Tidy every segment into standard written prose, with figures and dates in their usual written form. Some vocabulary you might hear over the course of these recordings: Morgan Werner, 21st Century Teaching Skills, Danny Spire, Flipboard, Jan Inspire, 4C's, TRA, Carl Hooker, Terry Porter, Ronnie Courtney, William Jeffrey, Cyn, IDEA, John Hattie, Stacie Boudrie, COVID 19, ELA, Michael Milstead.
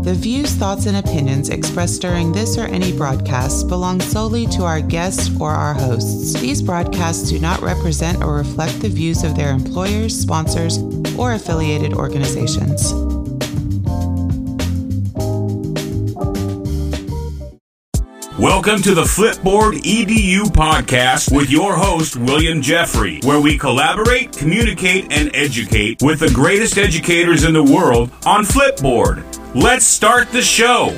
The views, thoughts, and opinions expressed during this or any broadcast belong solely to our guests or our hosts. These broadcasts do not represent or reflect the views of their employers, sponsors, or affiliated organizations. Welcome to the Flipboard EDU podcast with your host, William Jeffrey, where we collaborate, communicate, and educate with the greatest educators in the world on Flipboard. Let's start the show.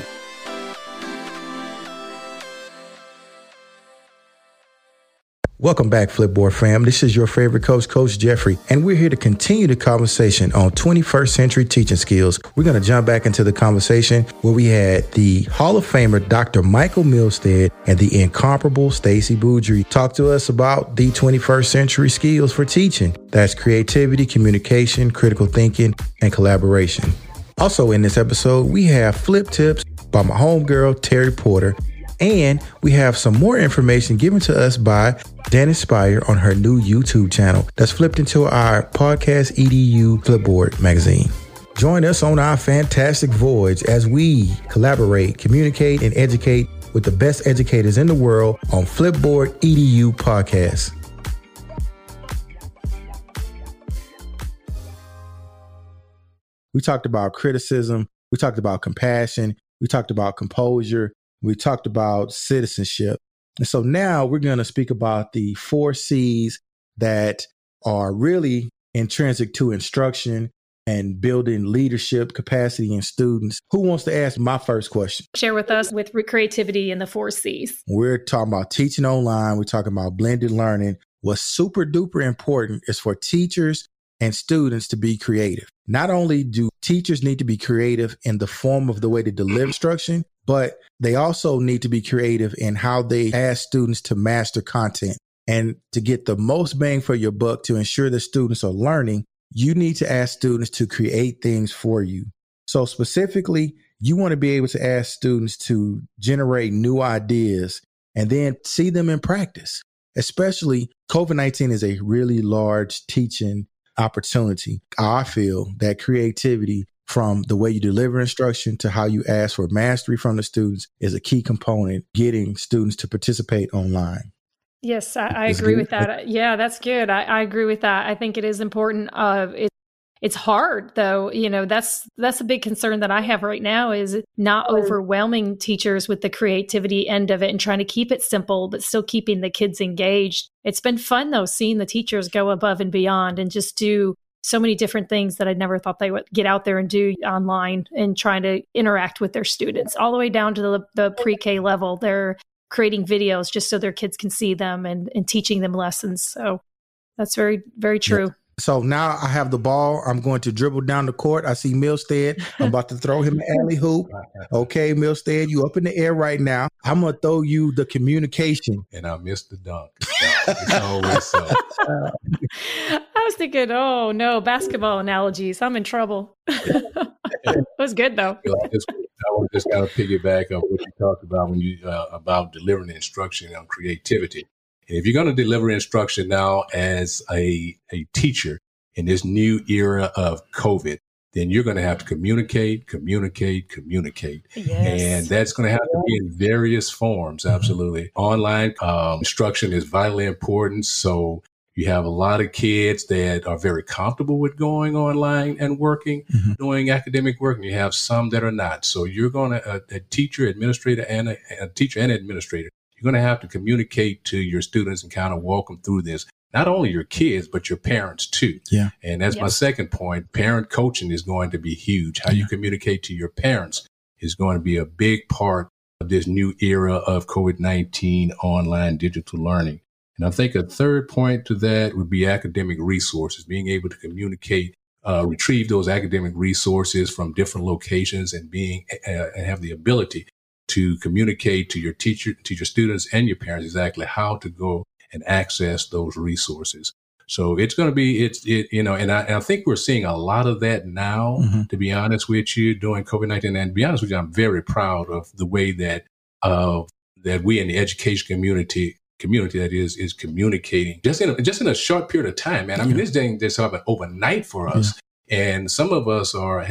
Welcome back, Flipboard fam. This is your favorite coach, Coach Jeffrey, and we're here to continue the conversation on 21st century teaching skills. We're going to jump back into the conversation where we had the Hall of Famer, Dr. Michael Milstead, and the incomparable Stacie Boudrie talk to us about the 21st century skills for teaching. That's creativity, communication, critical thinking, and collaboration. Also in this episode, we have Flip Tips by my homegirl, Terry Porter, and we have some more information given to us by Danny Spire on her new YouTube channel that's flipped into our podcast EDU Flipboard magazine. Join us on our fantastic voyage as we collaborate, communicate, and educate with the best educators in the world on Flipboard EDU podcast. We talked about criticism. We talked about compassion. We talked about composure. We talked about citizenship. And so now we're going to speak about the 4 C's that are really intrinsic to instruction and building leadership capacity in students. Who wants to ask my first question? Share with us with creativity and the 4 C's. We're talking about teaching online. We're talking about blended learning. What's super duper important is for teachers and students to be creative. Not only do teachers need to be creative in the form of the way they deliver instruction, but they also need to be creative in how they ask students to master content. And to get the most bang for your buck to ensure that students are learning, you need to ask students to create things for you. So specifically, you want to be able to ask students to generate new ideas and then see them in practice. Especially COVID 19 is a really large teaching opportunity. I feel that creativity from the way you deliver instruction to how you ask for mastery from the students is a key component getting students to participate online. Yes, I agree with that. Yeah, that's good. I agree with that. I think it is important. It's hard though. You know, that's a big concern that I have right now is not overwhelming teachers with the creativity end of it and trying to keep it simple, but still keeping the kids engaged. It's been fun though, seeing the teachers go above and beyond and just do so many different things that I never thought they would get out there and do online and trying to interact with their students all the way down to the pre-K level. They're creating videos just so their kids can see them and teaching them lessons. So that's very, very true. Yeah. So now I have the ball. I'm going to dribble down the court. I see Milstead. I'm about to throw him an alley hoop. Okay, Milstead, you up in the air right now. I'm going to throw you the communication. And I missed the dunk. It's always so. I was thinking, oh, no, basketball analogies. I'm in trouble. It was good, though. I just got to piggyback on what you talked about when you about delivering instruction on creativity. If you're going to deliver instruction now as a teacher in this new era of COVID, then you're going to have to communicate. Yes. And that's going to have to be in various forms. Absolutely. Mm-hmm. Online instruction is vitally important. So you have a lot of kids that are very comfortable with going online and working, mm-hmm. doing academic work, and you have some that are not. So you're going to a teacher and administrator. You're going to have to communicate to your students and kind of walk them through this. Not only your kids, but your parents too. Yeah. And that's my second point. Parent coaching is going to be huge. How you communicate to your parents is going to be a big part of this new era of COVID-19 online digital learning. And I think a third point to that would be academic resources, being able to communicate, retrieve those academic resources from different locations and have the ability to communicate to your teacher, to your students and your parents exactly how to go and access those resources. So it's going to be, I think we're seeing a lot of that now, mm-hmm. to be honest with you, during COVID-19. And to be honest with you, I'm very proud of the way that, that we in the education community that is communicating just in a short period of time, man. I mean, this thing just happened overnight for us. Yeah. And some of us are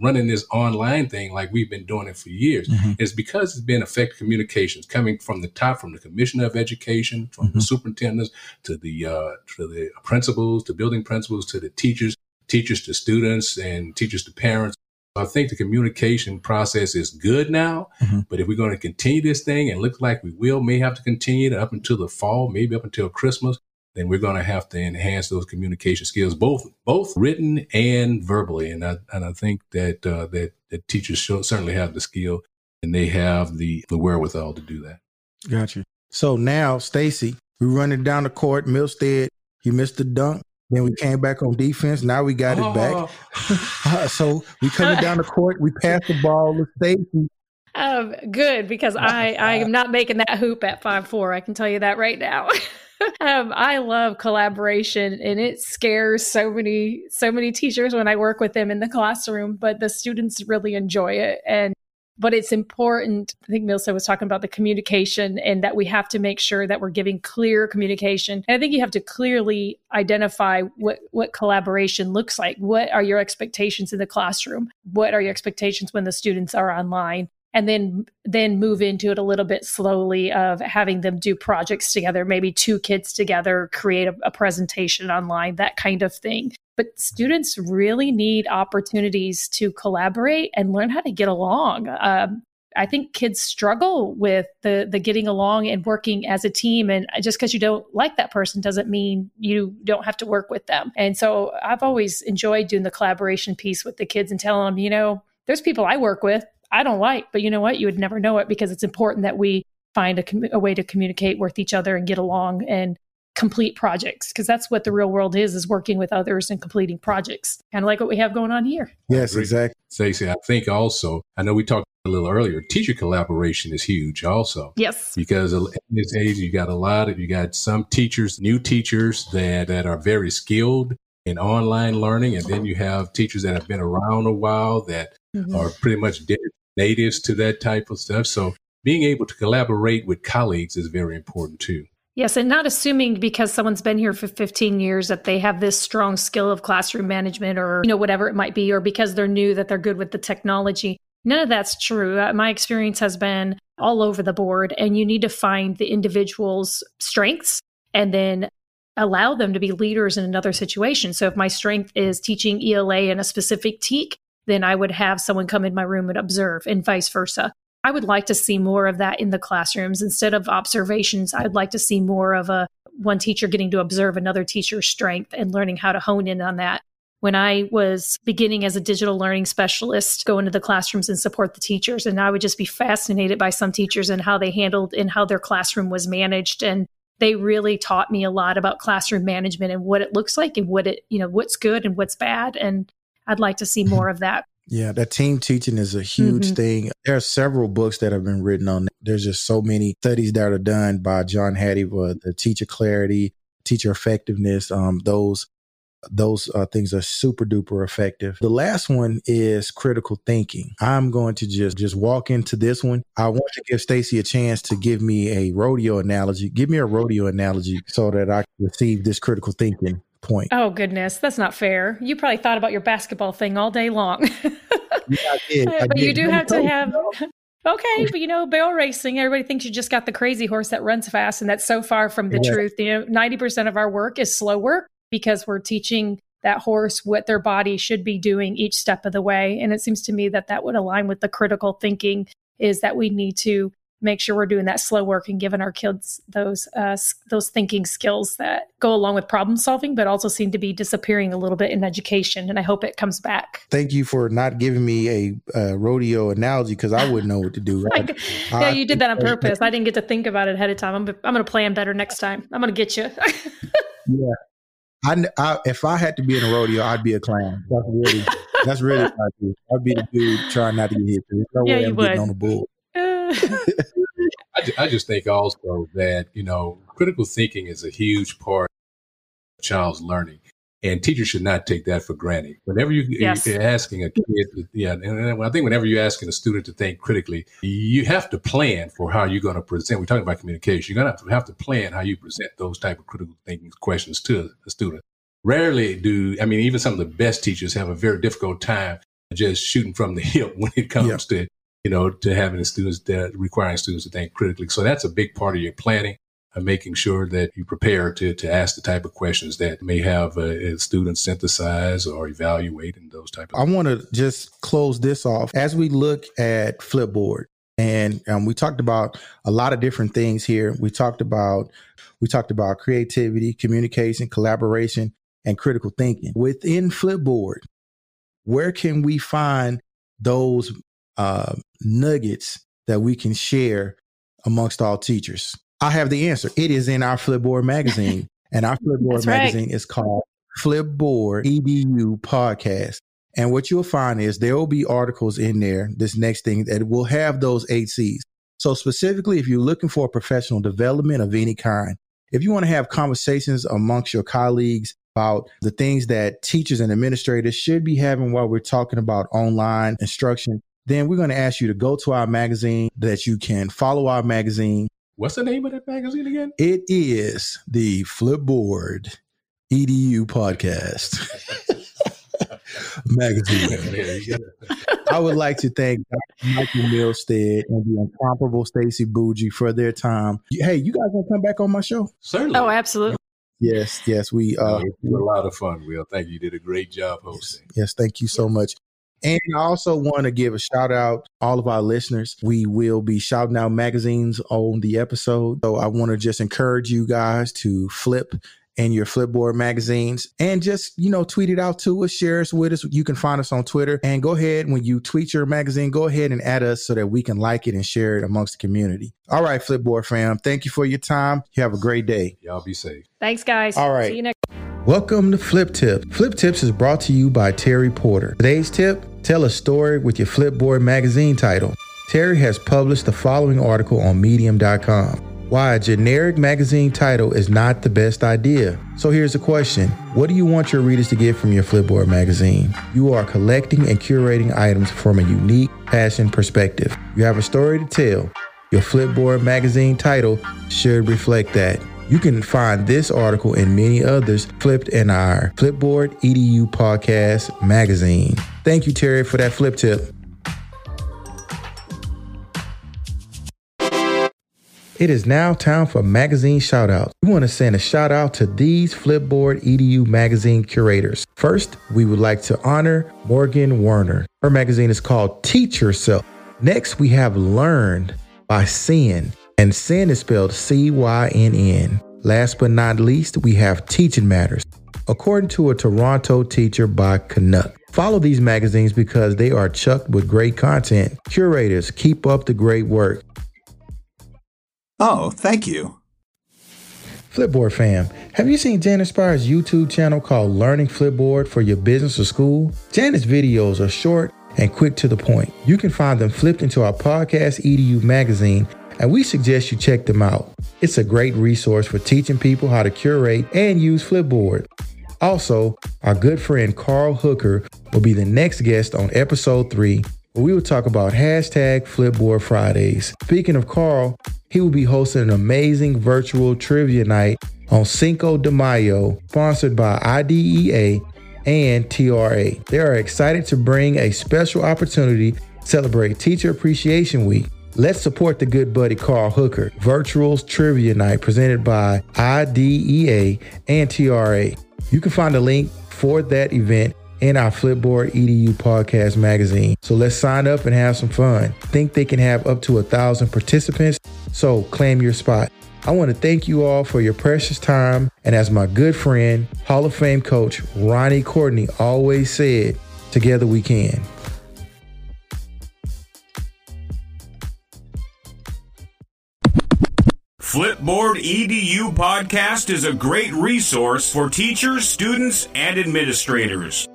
running this online thing like we've been doing it for years. Mm-hmm. It's because it's been effective communications coming from the top, from the commissioner of education, from the superintendents to the principals, to building principals, to the teachers, teachers to students, and teachers to parents. I think the communication process is good now, but if we're going to continue this thing, and looks like we will, may have to continue it up until the fall, maybe up until Christmas, then we're going to have to enhance those communication skills, both written and verbally. And I think that that teachers certainly have the skill, and they have the wherewithal to do that. Gotcha. So now, Stacie, we're running down the court. Milstead, you missed the dunk. Then we came back on defense. Now we got it back. So we coming down the court. We pass the ball to Stacie. Good, because I am not making that hoop at 5'4". I can tell you that right now. I love collaboration, and it scares so many teachers when I work with them in the classroom, but the students really enjoy it. But it's important. I think Milstead was talking about the communication, and that we have to make sure that we're giving clear communication. And I think you have to clearly identify what collaboration looks like. What are your expectations in the classroom? What are your expectations when the students are online? And then move into it a little bit slowly of having them do projects together, maybe two kids together, create a presentation online, that kind of thing. But students really need opportunities to collaborate and learn how to get along. I think kids struggle with the getting along and working as a team. And just because you don't like that person doesn't mean you don't have to work with them. And so I've always enjoyed doing the collaboration piece with the kids and telling them, there's people I work with I don't like, but you know what? You would never know it, because it's important that we find a way to communicate with each other and get along and complete projects, because that's what the real world is working with others and completing projects, kind of like what we have going on here. Yes, exactly. Stacie, I think also, I know we talked a little earlier, teacher collaboration is huge also. Yes. Because in this age, you got some teachers, new teachers that are very skilled in online learning. And then you have teachers that have been around a while that are pretty much natives to that type of stuff. So being able to collaborate with colleagues is very important too. Yes, and not assuming because someone's been here for 15 years that they have this strong skill of classroom management or whatever it might be, or because they're new that they're good with the technology. None of that's true. My experience has been all over the board, and you need to find the individual's strengths and then allow them to be leaders in another situation. So if my strength is teaching ELA in a specific TEAC, then I would have someone come in my room and observe, and vice versa. I would like to see more of that in the classrooms. Instead of observations, I'd like to see more of one teacher getting to observe another teacher's strength and learning how to hone in on that. When I was beginning as a digital learning specialist, go into the classrooms and support the teachers, and I would just be fascinated by some teachers and how they handled and how their classroom was managed. And they really taught me a lot about classroom management and what it looks like and what it, what's good and what's bad. And I'd like to see more of that. Yeah, that team teaching is a huge thing. There are several books that have been written on that. There's just so many studies that are done by John Hattie, the teacher clarity, teacher effectiveness. Those things are super duper effective. The last one is critical thinking. I'm going to just walk into this one. I want to give Stacie a chance to give me a rodeo analogy. Give me a rodeo analogy so that I can receive this critical thinking point. Oh, goodness. That's not fair. You probably thought about your basketball thing all day long. Yeah, I did. But you do have to have... Okay, but barrel racing, everybody thinks you just got the crazy horse that runs fast, and that's so far from the truth. 90% of our work is slow work, because we're teaching that horse what their body should be doing each step of the way. And it seems to me that would align with the critical thinking, is that we need to make sure we're doing that slow work and giving our kids those thinking skills that go along with problem solving, but also seem to be disappearing a little bit in education. And I hope it comes back. Thank you for not giving me a rodeo analogy, because I wouldn't know what to do. Right? Yeah, you did that on purpose. I didn't get to think about it ahead of time. I'm going to plan better next time. I'm going to get you. Yeah. If I had to be in a rodeo, I'd be a clown. That's really what I do. I'd be the dude trying not to get hit. There's no way I'm getting on the bull. I just think also that, critical thinking is a huge part of a child's learning, and teachers should not take that for granted. Whenever you're asking a kid, and I think whenever you're asking a student to think critically, you have to plan for how you're going to present. We're talking about communication. You're going to have to plan how you present those type of critical thinking questions to a student. Rarely do, I mean, even some of the best teachers have a very difficult time just shooting from the hip when it comes to, you know, to having the students, that requiring students to think critically. So that's a big part of your planning, making sure that you prepare to ask the type of questions that may have students synthesize or evaluate and those type of things. I want to just close this off. As we look at Flipboard, and we talked about a lot of different things here. We talked about creativity, communication, collaboration, and critical thinking. Within Flipboard, where can we find those nuggets that we can share amongst all teachers? I have the answer. It is in our Flipboard magazine, and our Flipboard magazine is called Flipboard EDU Podcast. And what you'll find is there will be articles in there, this next thing, that will have those 8 C's. So specifically, if you're looking for professional development of any kind, if you want to have conversations amongst your colleagues about the things that teachers and administrators should be having while we're talking about online instruction, then we're going to ask you to go to our magazine, that you can follow our magazine. What's the name of that magazine again? It is the Flipboard EDU Podcast magazine. I would like to thank Dr. Michael Milstead and the incomparable Stacie Boudrie for their time. Hey, you guys want to come back on my show? Certainly. Oh, absolutely. Yes, yes. We it was a lot of fun, Will. Thank you. You did a great job hosting. Yes, thank you so much. And I also want to give a shout out to all of our listeners. We will be shouting out magazines on the episode. So I want to just encourage you guys to flip in your Flipboard magazines and just, you know, tweet it out to us, share us with us. You can find us on Twitter, and go ahead, when you tweet your magazine, go ahead and add us so that we can like it and share it amongst the community. All right, Flipboard fam. Thank you for your time. You have a great day. Y'all be safe. Thanks, guys. All right. See you next. Welcome to Flip Tips. Flip Tips is brought to you by Terry Porter. Today's tip, tell a story with your Flipboard magazine title. Terry has published the following article on medium.com. Why a generic magazine title is not the best idea. So here's the question. What do you want your readers to get from your Flipboard magazine? You are collecting and curating items from a unique passion perspective. You have a story to tell. Your Flipboard magazine title should reflect that. You can find this article and many others flipped in our Flipboard EDU Podcast magazine. Thank you, Terry, for that flip tip. It is now time for magazine shout out. We want to send a shout out to these Flipboard EDU magazine curators. First, we would like to honor Morgan Werner. Her magazine is called Teach Yourself. Next, we have Learned by Cyn. And Cyn is spelled Cynn. Last but not least, we have Teaching Matters, according to a Toronto teacher by Canuck. Follow these magazines because they are chucked with great content. Curators, keep up the great work. Oh, thank you. Flipboard fam, have you seen Jan Inspire's YouTube channel called Learning Flipboard for your business or school? Jan's videos are short and quick to the point. You can find them flipped into our Podcast EDU magazine, and we suggest you check them out. It's a great resource for teaching people how to curate and use Flipboard. Also, our good friend Carl Hooker will be the next guest on episode 3, where we will talk about hashtag Flipboard Fridays. Speaking of Carl, he will be hosting an amazing virtual trivia night on Cinco de Mayo, sponsored by IDEA and TRA. They are excited to bring a special opportunity to celebrate Teacher Appreciation Week. Let's support the good buddy Carl Hooker. Virtual Trivia Night presented by IDEA and TRA. You can find a link for that event in our Flipboard EDU Podcast magazine. So let's sign up and have some fun. I think they can have up to 1,000 participants, so claim your spot. I want to thank you all for your precious time. And as my good friend, Hall of Fame coach Ronnie Courtney always said, together we can. Flipboard EDU Podcast is a great resource for teachers, students, and administrators.